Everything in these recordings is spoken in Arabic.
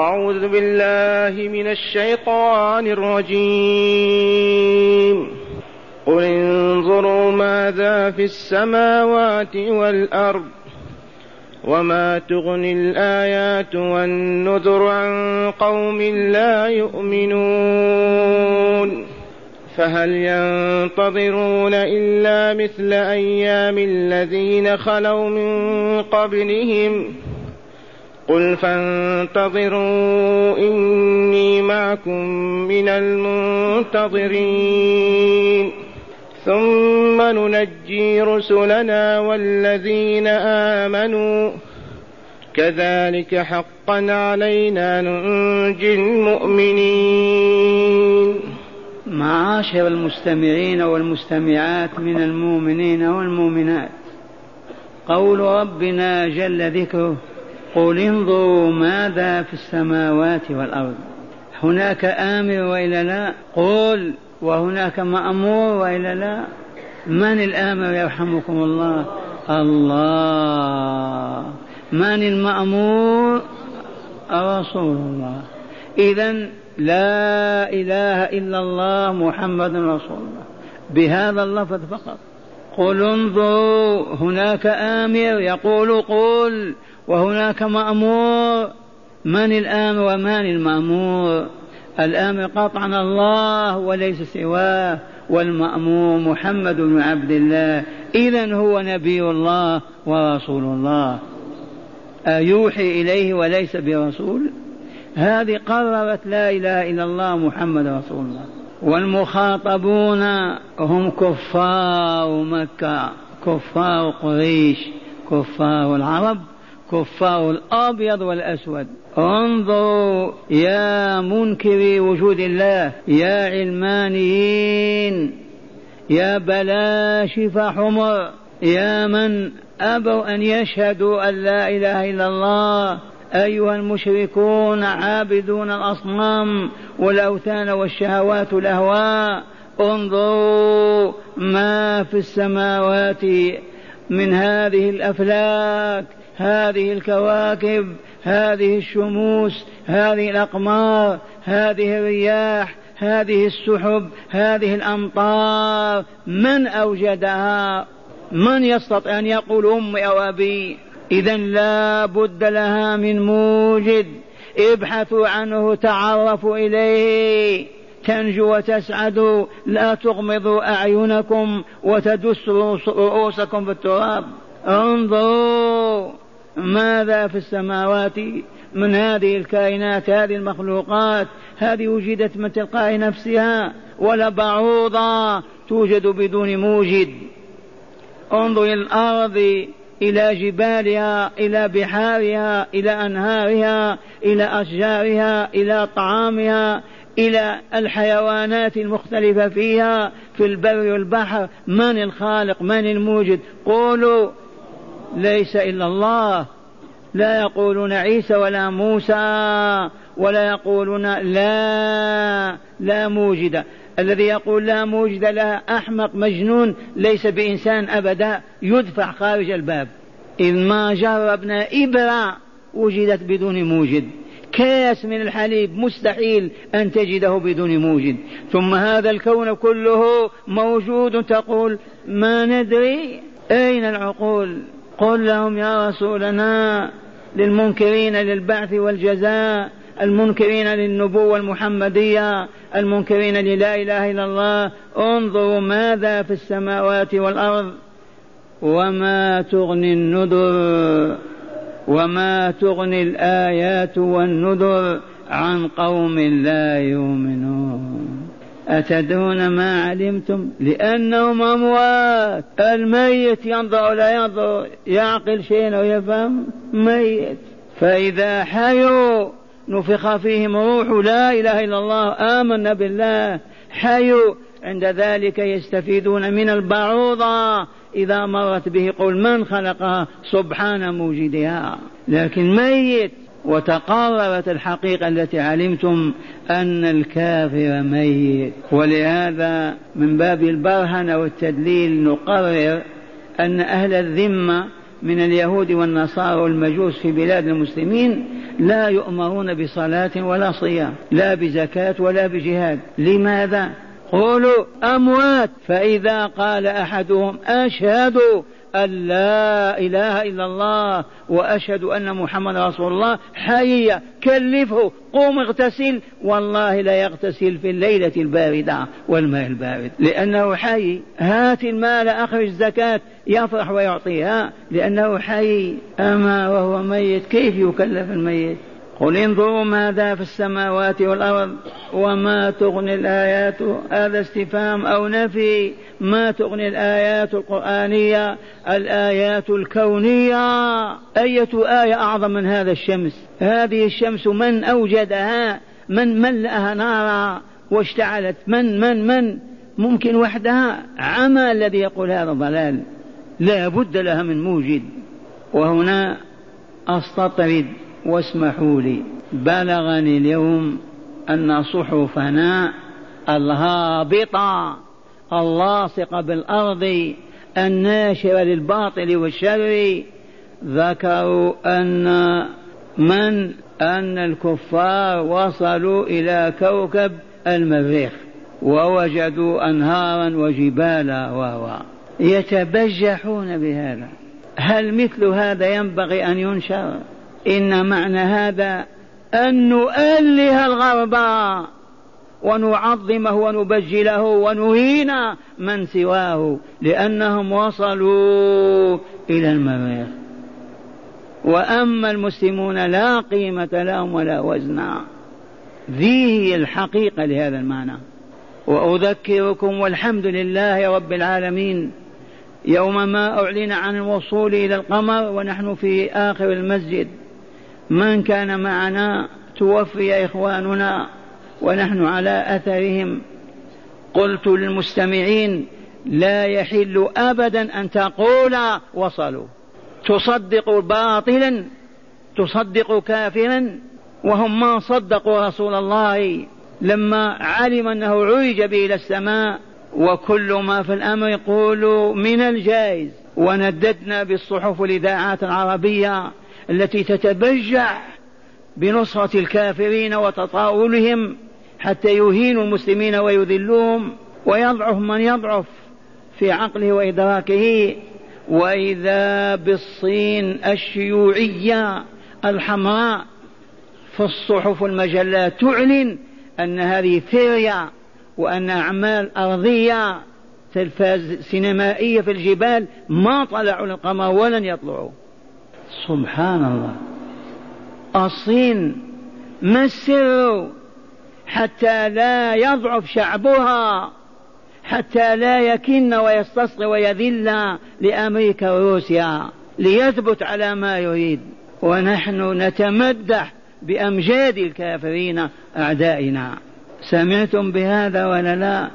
أعوذ بالله من الشيطان الرجيم. قل انظروا ماذا في السماوات والأرض وما تغني الآيات والنذر عن قوم لا يؤمنون. فهل ينتظرون إلا مثل أيام الذين خلوا من قبلهم؟ قل فانتظروا إني معكم من المنتظرين. ثم ننجي رسلنا والذين آمنوا كذلك حقا علينا ننجي المؤمنين. معاشر المستمعين والمستمعات من المؤمنين والمؤمنات، قول ربنا جل ذكره قل انظروا ماذا في السماوات والأرض. هناك آمر وإلا لا؟ قل. وهناك مأمور وإلا لا؟ من الآمر يرحمكم الله؟ الله. من المأمور؟ رسول الله. إذن لا إله إلا الله محمد رسول الله بهذا اللفظ فقط. قل انظروا، هناك آمر يقول قل وهناك مأمور. من الآمر ومن المأمور؟ الآمر قطعا الله وليس سواه، والمأمور محمد بن عبد الله، إذن هو نبي الله ورسول الله، أيوحي إليه وليس برسول. هذه قررت لا إله إلا الله محمد رسول الله. والمخاطبون هم كفار مكة، كفار قريش، كفار العرب، كفار الأبيض والأسود. انظروا يا منكري وجود الله، يا علمانيين، يا بلاشفة حمر، يا من أبوا أن يشهدوا أن لا إله إلا الله، أيها المشركون عابدون الأصنام والأوثان والشهوات والأهواء. انظروا ما في السماوات من هذه الأفلاك، هذه الكواكب، هذه الشموس، هذه الأقمار، هذه الرياح، هذه السحب، هذه الأمطار، من أوجدها؟ من يستطيع أن يقول أمي أو أبي؟ إذن لا بد لها من موجد، ابحثوا عنه، تعرفوا إليه، تنجو وتسعدوا، لا تغمضوا أعينكم وتدسوا رؤوسكم بالتراب. انظروا ماذا في السماوات من هذه الكائنات، هذه المخلوقات، هذه وجدت من تلقاء نفسها، ولا بعوضة توجد بدون موجد. انظروا إلى الأرض، إلى جبالها، إلى بحارها، إلى أنهارها، إلى أشجارها، إلى طعامها، إلى الحيوانات المختلفة فيها، في البر والبحر. من الخالق؟ من الموجد؟ قولوا ليس إلا الله. لا يقولون عيسى ولا موسى، ولا يقولون لا موجد. الذي يقول لا موجد له أحمق مجنون، ليس بإنسان أبدا، يدفع خارج الباب. إذ ما جربنا إبرة وجدت بدون موجد، كاس من الحليب مستحيل أن تجده بدون موجد. ثم هذا الكون كله موجود، تقول ما ندري. أين العقول؟ قل لهم يا رسولنا، للمنكرين للبعث والجزاء، المنكرين للنبوة المحمدية، المنكرين للا إله إلا الله، انظروا ماذا في السماوات والأرض وما تغني النذر وما تغني الآيات والنذر عن قوم لا يؤمنون. أتدرون ما علمتم؟ لأنهم أموات. الميت ينظر ولا ينظر، يعقل شيئا ويفهم؟ ميت. فإذا حيوا نفخ فيهم روح لا إله إلا الله، آمنا بالله، حيوا. عند ذلك يستفيدون من البعوضة إذا مرت به، قل من خلقها سبحان موجدها. لكن ميت. وتقررت الحقيقة التي علمتم أن الكافر ميت. ولهذا من باب البرهنة والتدليل نقرر أن أهل الذمة من اليهود والنصارى والمجوس في بلاد المسلمين لا يؤمرون بصلاة ولا صيام، لا بزكاة ولا بجهاد. لماذا؟ قولوا أموات. فإذا قال أحدهم أشهد أن لا إله إلا الله وأشهد أن محمد رسول الله، حي، كلفه، قوم اغتسل، والله لا يغتسل في الليلة الباردة والماء البارد لأنه حي. هات المال أخرج زكاة، يفرح ويعطيها لأنه حي. أما وهو ميت كيف يكلف الميت؟ قل انظروا ماذا في السماوات والأرض وما تغني الآيات. هذا استفهام أو نفي. ما تغني الآيات القرآنية، الآيات الكونية. أية آية أعظم من هذا الشمس؟ هذه الشمس من أوجدها؟ من ملأها نارا واشتعلت؟ من ممكن وحدها؟ عمى الذي يقول هذا ضلال، لا بد لها من موجد. وهنا أستطرد، واسمحوا لي. بلغني اليوم أن صحفنا الهابطة اللاصقة بالأرض الناشرة للباطل والشر ذكروا أن الكفار وصلوا إلى كوكب المريخ ووجدوا أنهارا وجبالا يتبجحون بهذا. هل مثل هذا ينبغي أن ينشر؟ إن معنى هذا أن نؤله الغرب ونعظمه ونبجله ونهينا من سواه، لأنهم وصلوا إلى المريخ. وأما المسلمون لا قيمة لهم ولا وزن. ذي الحقيقة لهذا المعنى. وأذكركم والحمد لله رب العالمين يوم ما أعلن عن الوصول إلى القمر ونحن في آخر المسجد، من كان معنا توفي إخواننا ونحن على أثرهم. قلت للمستمعين لا يحل أبدا أن تقول وصلوا، تصدق باطلا، تصدق كافرا. وهم ما صدقوا رسول الله لما علم أنه عرج به إلى السماء. وكل ما في الأمر يقولوا من الجائز. ونددنا بالصحف والإذاعات العربية التي تتبجح بنصرة الكافرين وتطاولهم حتى يهينوا المسلمين ويذلوهم، ويضعف من يضعف في عقله وإدراكه. وإذا بالصين الشيوعية الحمراء في الصحف والمجلات تعلن أن هذه ثيريا، وأن أعمال أرضية سينمائية في الجبال، ما طلعوا للقمر ولن يطلعوا. سبحان الله. الصين ما السر حتى لا يضعف شعبها، حتى لا يكن ويستصغر ويذل لأمريكا وروسيا، ليثبت على ما يريد؟ ونحن نتمدح بأمجاد الكافرين أعدائنا. سمعتم بهذا ولا لا؟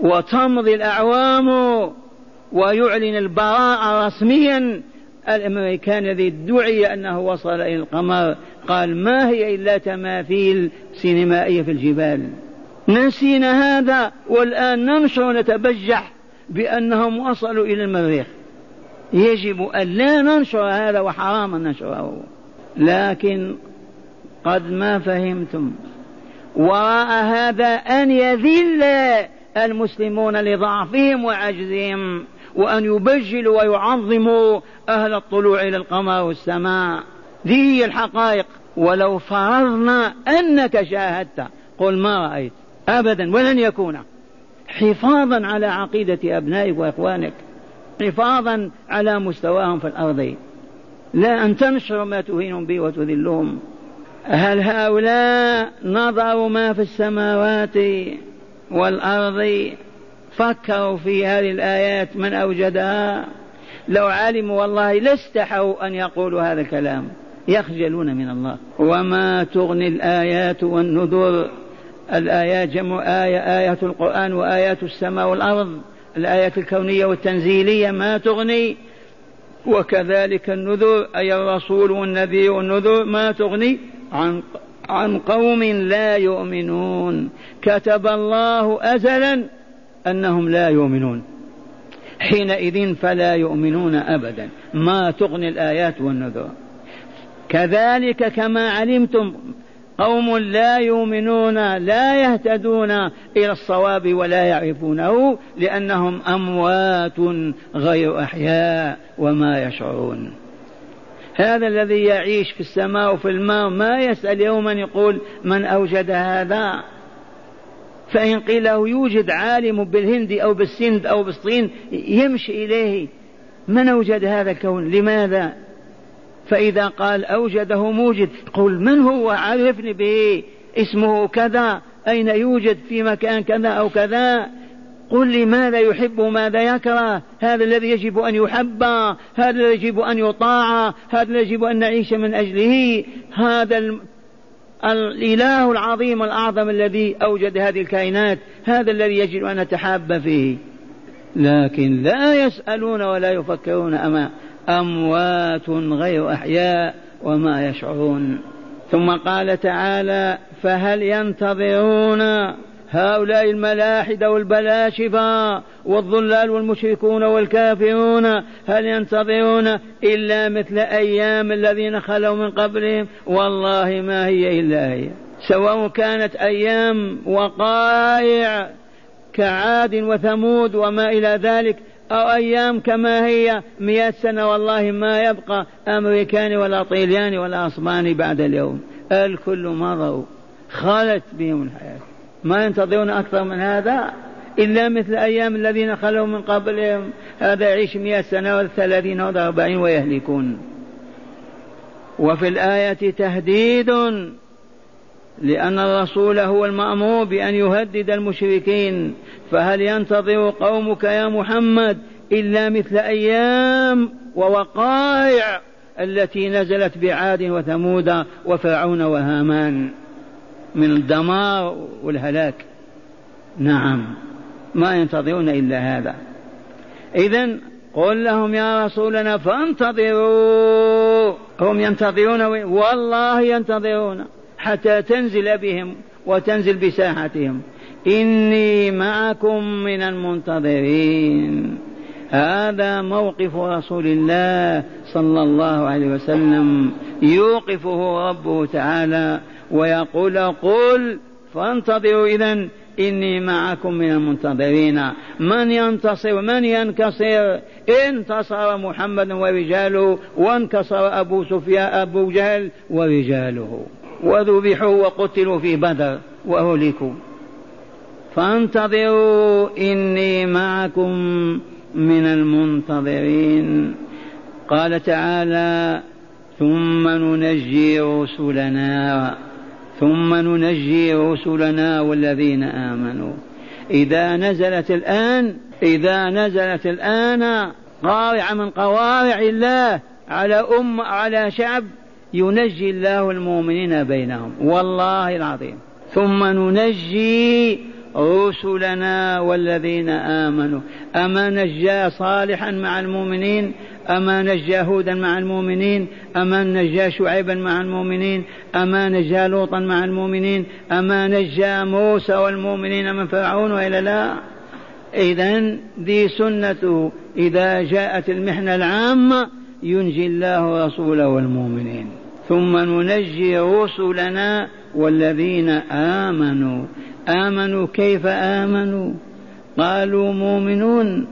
وتمضي الأعوام ويعلن البراءة رسميا الأمريكان الذي ادعي أنه وصل إلى القمر، قال ما هي إلا تماثيل سينمائية في الجبال. نسينا هذا والآن ننشر ونتبجح بأنهم وصلوا إلى المريخ. يجب أن لا ننشر هذا، وحرام أن ننشره. لكن قد ما فهمتم، وراء هذا أن يذل المسلمون لضعفهم وعجزهم، وأن يبجلوا ويعظموا أهل الطلوع إلى القمر والسماء. ذي هي الحقائق. ولو فرضنا أنك شاهدت، قل ما رأيت، أبدا ولن يكون، حفاظا على عقيدة أبنائك وإخوانك، حفاظا على مستواهم في الأرض، لا أن تنشر ما تهينهم به وتذلهم. هل هؤلاء نظروا ما في السماوات والأرض؟ فكروا في هذه الآيات من أوجدها؟ لو علموا والله لاستحوا أن يقولوا هذا الكلام، يخجلون من الله. وما تغني الآيات والنذر. الآيات جمع آية، آيات القرآن وآيات السماء والأرض، الآيات الكونية والتنزيلية ما تغني. وكذلك النذر أي الرسول والنبي والنذر ما تغني عن قوم لا يؤمنون. كتب الله أزلا أنهم لا يؤمنون، حينئذ فلا يؤمنون أبدا. ما تغني الآيات والنذر. كذلك كما علمتم قوم لا يؤمنون لا يهتدون إلى الصواب ولا يعرفونه لأنهم أموات غير أحياء وما يشعرون. هذا الذي يعيش في السماء وفي الماء ما يسأل يوما يقول من أوجد هذا؟ فإن قيل له يوجد عالم بالهند أو بالسند أو بالصين يمشي إليه من أوجد هذا الكون لماذا؟ فإذا قال أوجده موجد قل من هو عرفني به اسمه كذا أين يوجد في مكان كذا أو كذا قل لي ماذا يحب ماذا يكره هذا الذي يجب أن يحب هذا الذي يجب أن يطاع هذا الذي يجب أن نعيش من أجله هذا الإله العظيم الأعظم الذي أوجد هذه الكائنات هذا الذي يجب أن نتحاب فيه لكن لا يسألون ولا يفكرون أموات غير أحياء وما يشعرون. ثم قال تعالى فهل ينتظرون هؤلاء الملاحدة والبلاشفة والضلال والمشركون والكافرون هل ينتظرون إلا مثل أيام الذين خلوا من قبلهم والله ما هي إلا هي سواء كانت أيام وقائع كعاد وثمود وما إلى ذلك أو أيام كما هي 100 سنة والله ما يبقى أمريكان ولا طيليان ولا أصبان بعد اليوم الكل مضوا خالت بهم الحياة ما ينتظرون أكثر من هذا إلا مثل أيام الذين خلوا من قبلهم هذا يعيش 100 سنة و30 و40 ويهلكون. وفي الآية تهديد لأن الرسول هو المأمور بأن يهدد المشركين فهل ينتظر قومك يا محمد إلا مثل أيام ووقائع التي نزلت بعاد وثمود وفرعون وهامان من الدمار والهلاك نعم ما ينتظرون إلا هذا. إذن قل لهم يا رسولنا فانتظروا هم ينتظرون والله ينتظرون حتى تنزل بهم وتنزل بساحتهم إني معكم من المنتظرين. هذا موقف رسول الله صلى الله عليه وسلم يوقفه ربه تعالى ويقول قل فانتظروا إذن إني معكم من المنتظرين. من ينتصر من ينكسر انتصر محمد ورجاله وانكسر أبو جهل ورجاله وذبحوا وقتلوا في بدر وأهلكوا فانتظروا إني معكم من المنتظرين. قال تعالى ثم ننجي رسلنا والذين آمنوا إذا نزلت الآن قارعة من قوارع الله على شعب ينجي الله المؤمنين بينهم والله العظيم. ثم ننجي رسلنا والذين آمنوا أما نجى صالحا مع المؤمنين أما نجى هودا مع المؤمنين أما نجى شعيبا مع المؤمنين أما نجى لوطا مع المؤمنين أما نجى موسى والمؤمنين من فرعون وإلى لا إذن دي سنته إذا جاءت المحنة العامة ينجي الله رسوله والمؤمنين. ثم ننجي رسلنا والذين آمنوا كيف آمنوا قالوا مؤمنون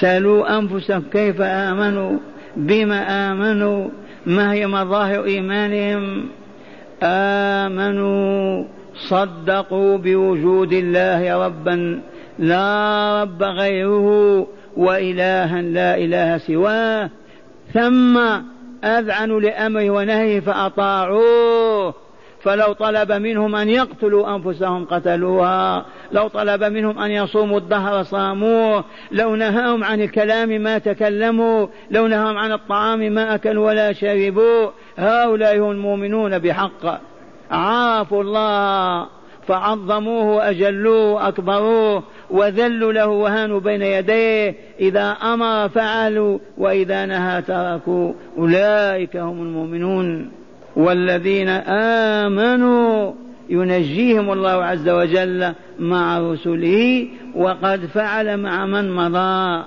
سألوا أنفسهم كيف آمنوا بما آمنوا ما هي مظاهر إيمانهم آمنوا صدقوا بوجود الله ربا لا رب غيره وإلها لا إله سواه ثم أذعنوا لأمره ونهيه فأطاعوه فلو طلب منهم أن يقتلوا أنفسهم قتلوها لو طلب منهم أن يصوموا الدهر صاموه لو نهاهم عن الكلام ما تكلموا لو نهاهم عن الطعام ما أكلوا ولا شربوا هؤلاء هم المؤمنون بحق عافوا الله فعظموه وأجلوه وأكبروه وذلوا له وهانوا بين يديه إذا أمر فعلوا وإذا نهى تركوا أولئك هم المؤمنون. والذين آمنوا ينجيهم الله عز وجل مع رسله وقد فعل مع من مضى.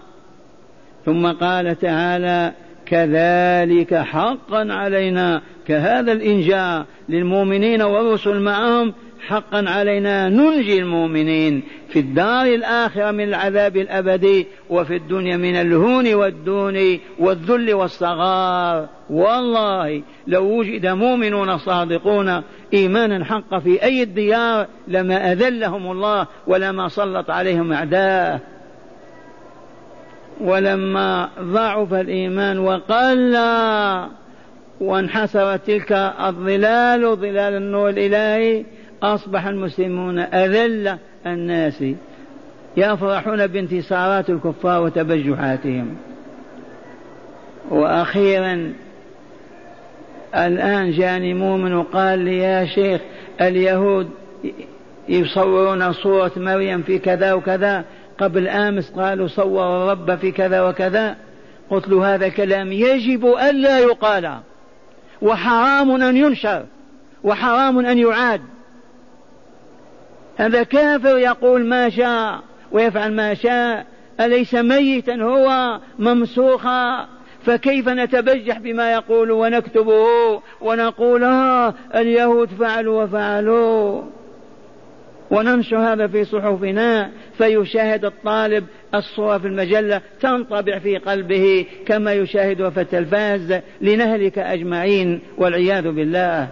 ثم قال تعالى كذلك حقا علينا، كهذا الإنجاء للمؤمنين والرسل معهم حقا علينا ننجي المؤمنين في الدار الآخرة من العذاب الأبدي، وفي الدنيا من الهون والدون والذل والصغار. والله لو وجد مؤمنون صادقون إيمانا حقا في أي الديار لما أذلهم الله ولما سلط عليهم أعداءه. ولما ضعف الإيمان وقل وانحسرت تلك الظلال ظلال النور الإلهي أصبح المسلمون أذل الناس يفرحون بانتصارات الكفار وتبجحاتهم. وأخيرا الآن جاني مؤمن وقال لي يا شيخ اليهود يصورون صورة مريم في كذا وكذا، قبل أمس قالوا صور الرب في كذا وكذا. قلت له هذا كلام يجب ألا يقال، وحرام أن ينشر، وحرام أن يعاد. هذا كافر يقول ما شاء ويفعل ما شاء، أليس ميتا هو ممسوخا؟ فكيف نتبجح بما يقول ونكتبه ونقول اليهود فعلوا وفعلوا، وننشر هذا في صحفنا فيشاهد الطالب الصورة في المجلة تنطبع في قلبه كما يشاهدها في التلفاز، لنهلك أجمعين والعياذ بالله.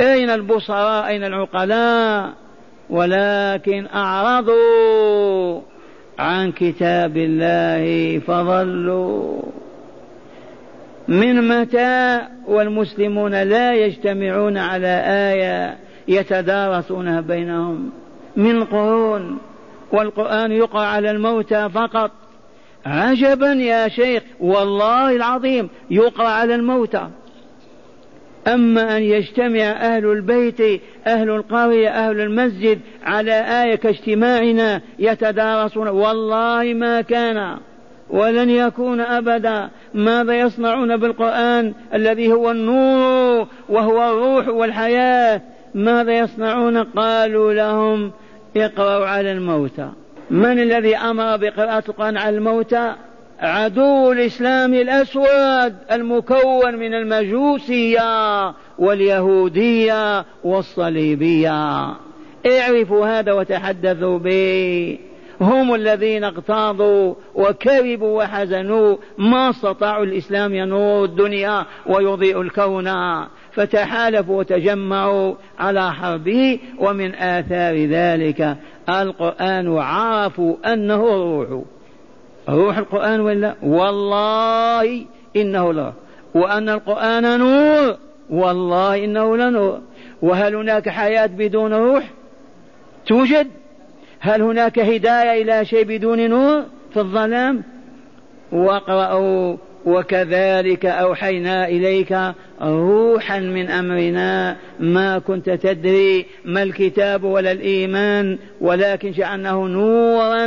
أين البصراء؟ أين العقلاء؟ ولكن أعرضوا عن كتاب الله فضلوا. من متى والمسلمون لا يجتمعون على آية يتدارسونها بينهم؟ من قرون، والقرآن يقرأ على الموتى فقط. عجبا يا شيخ والله العظيم، يقرأ على الموتى. أما أن يجتمع أهل البيت أهل القرية أهل المسجد على آية كاجتماعنا يتدارسون، والله ما كان ولن يكون أبدا. ماذا يصنعون بالقرآن الذي هو النور وهو الروح والحياة؟ ماذا يصنعون؟ قالوا لهم اقرأوا على الموتى. من الذي أمر بقراءة القرآن على الموتى؟ عدو الإسلام الأسود المكون من المجوسية واليهودية والصليبية. اعرفوا هذا وتحدثوا به. هم الذين اغتاظوا وكربوا وحزنوا، ما استطاعوا الإسلام ينور الدنيا ويضيء الكون، فتحالفوا وتجمعوا على حربه. ومن آثار ذلك القرآن، وعرفوا أنه روح. روح القرآن ولا؟ والله إنه لا. وأن القرآن نور، والله إنه لنور. وهل هناك حياة بدون روح؟ توجد. هل هناك هداية إلى شيء بدون نور في الظلام؟ واقرأوا وكذلك أوحينا إليك روحا من أمرنا ما كنت تدري ما الكتاب ولا الإيمان، ولكن جعلناه نورا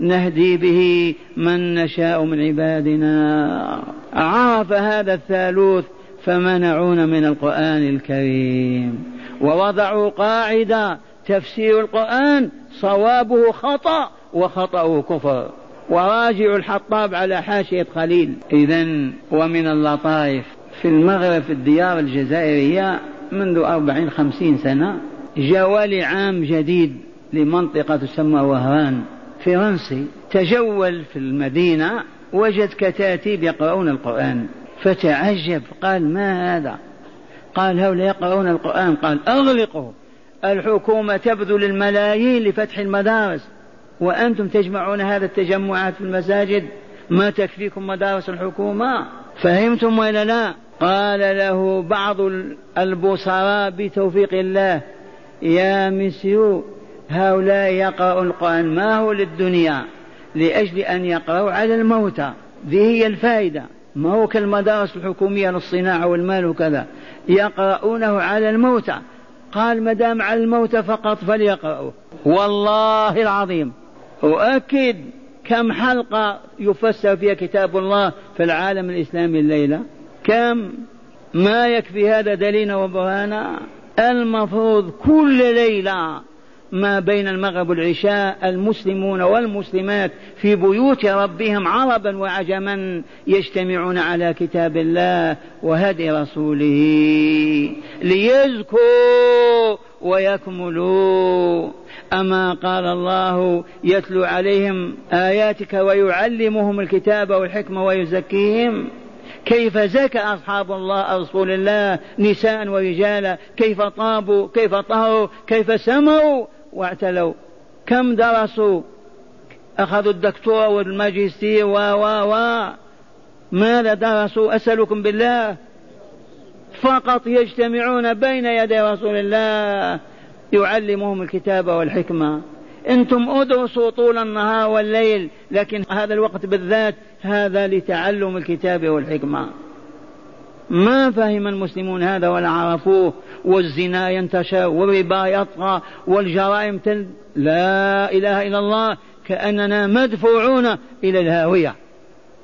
نهدي به من نشاء من عبادنا. عرف هذا الثالوث فمنعون من القرآن الكريم، ووضعوا قاعدة تفسير القرآن صوابه خطأ وخطأه كفر. وراجع الحطاب على حاشية خليل. إذن ومن اللطائف في المغرب في الديار الجزائرية منذ 40-50 سنة جوالي عام جديد لمنطقة تسمى وهران فرنسي، تجول في المدينة وجد كتاتيب يقرؤون القرآن فتعجب، قال ما هذا؟ قال هؤلاء يقرؤون القرآن. قال أغلقوا، الحكومة تبذل الملايين لفتح المدارس وأنتم تجمعون هذا التجمعات في المساجد، ما تكفيكم مدارس الحكومة. فهمتم ولا لا؟ قال له بعض البصراء بتوفيق الله يا مسيو هؤلاء يقرؤون القرآن ما هو للدنيا، لأجل أن يقرأوا على الموتى، ذي هي الفائدة، ما هو كالمدارس الحكومية للصناعة والمال وكذا، يقرؤونه على الموتى. قال مدام على الموتى فقط فليقرأوه. والله العظيم أؤكد، كم حلقة يفسر فيها كتاب الله في العالم الإسلامي الليلة؟ كم؟ ما يكفي هذا دليلنا وبرهانا. المفروض كل ليلة ما بين المغرب والعشاء المسلمون والمسلمات في بيوت ربهم عربا وعجما يجتمعون على كتاب الله وهدي رسوله ليزكوا ويكملوا. أما قال الله يتلو عليهم آياتك ويعلمهم الكتاب والحكمة ويزكيهم. كيف زكى أصحاب الله رسول الله نساء ورجالا، كيف طابوا، كيف طهروا، كيف سموا واعتلوا، كم درسوا، أخذوا الدكتوراه والماجستير ماذا درسوا؟ أسألكم بالله. فقط يجتمعون بين يدي رسول الله يعلمهم الكتاب والحكمة. أنتم أدرسوا طول النهار والليل، لكن هذا الوقت بالذات هذا لتعلم الكتاب والحكمة. ما فهم المسلمون هذا ولا عرفوه، والزنا ينتشر والربا يطغى والجرائم لا إله إلا الله، كأننا مدفوعون إلى الهاوية.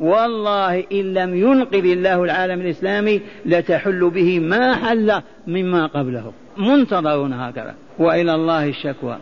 والله إن لم ينقذ الله العالم الإسلامي لتحل به ما حل مما قبله، منتظرون هكذا، وإلى الله الشكوى.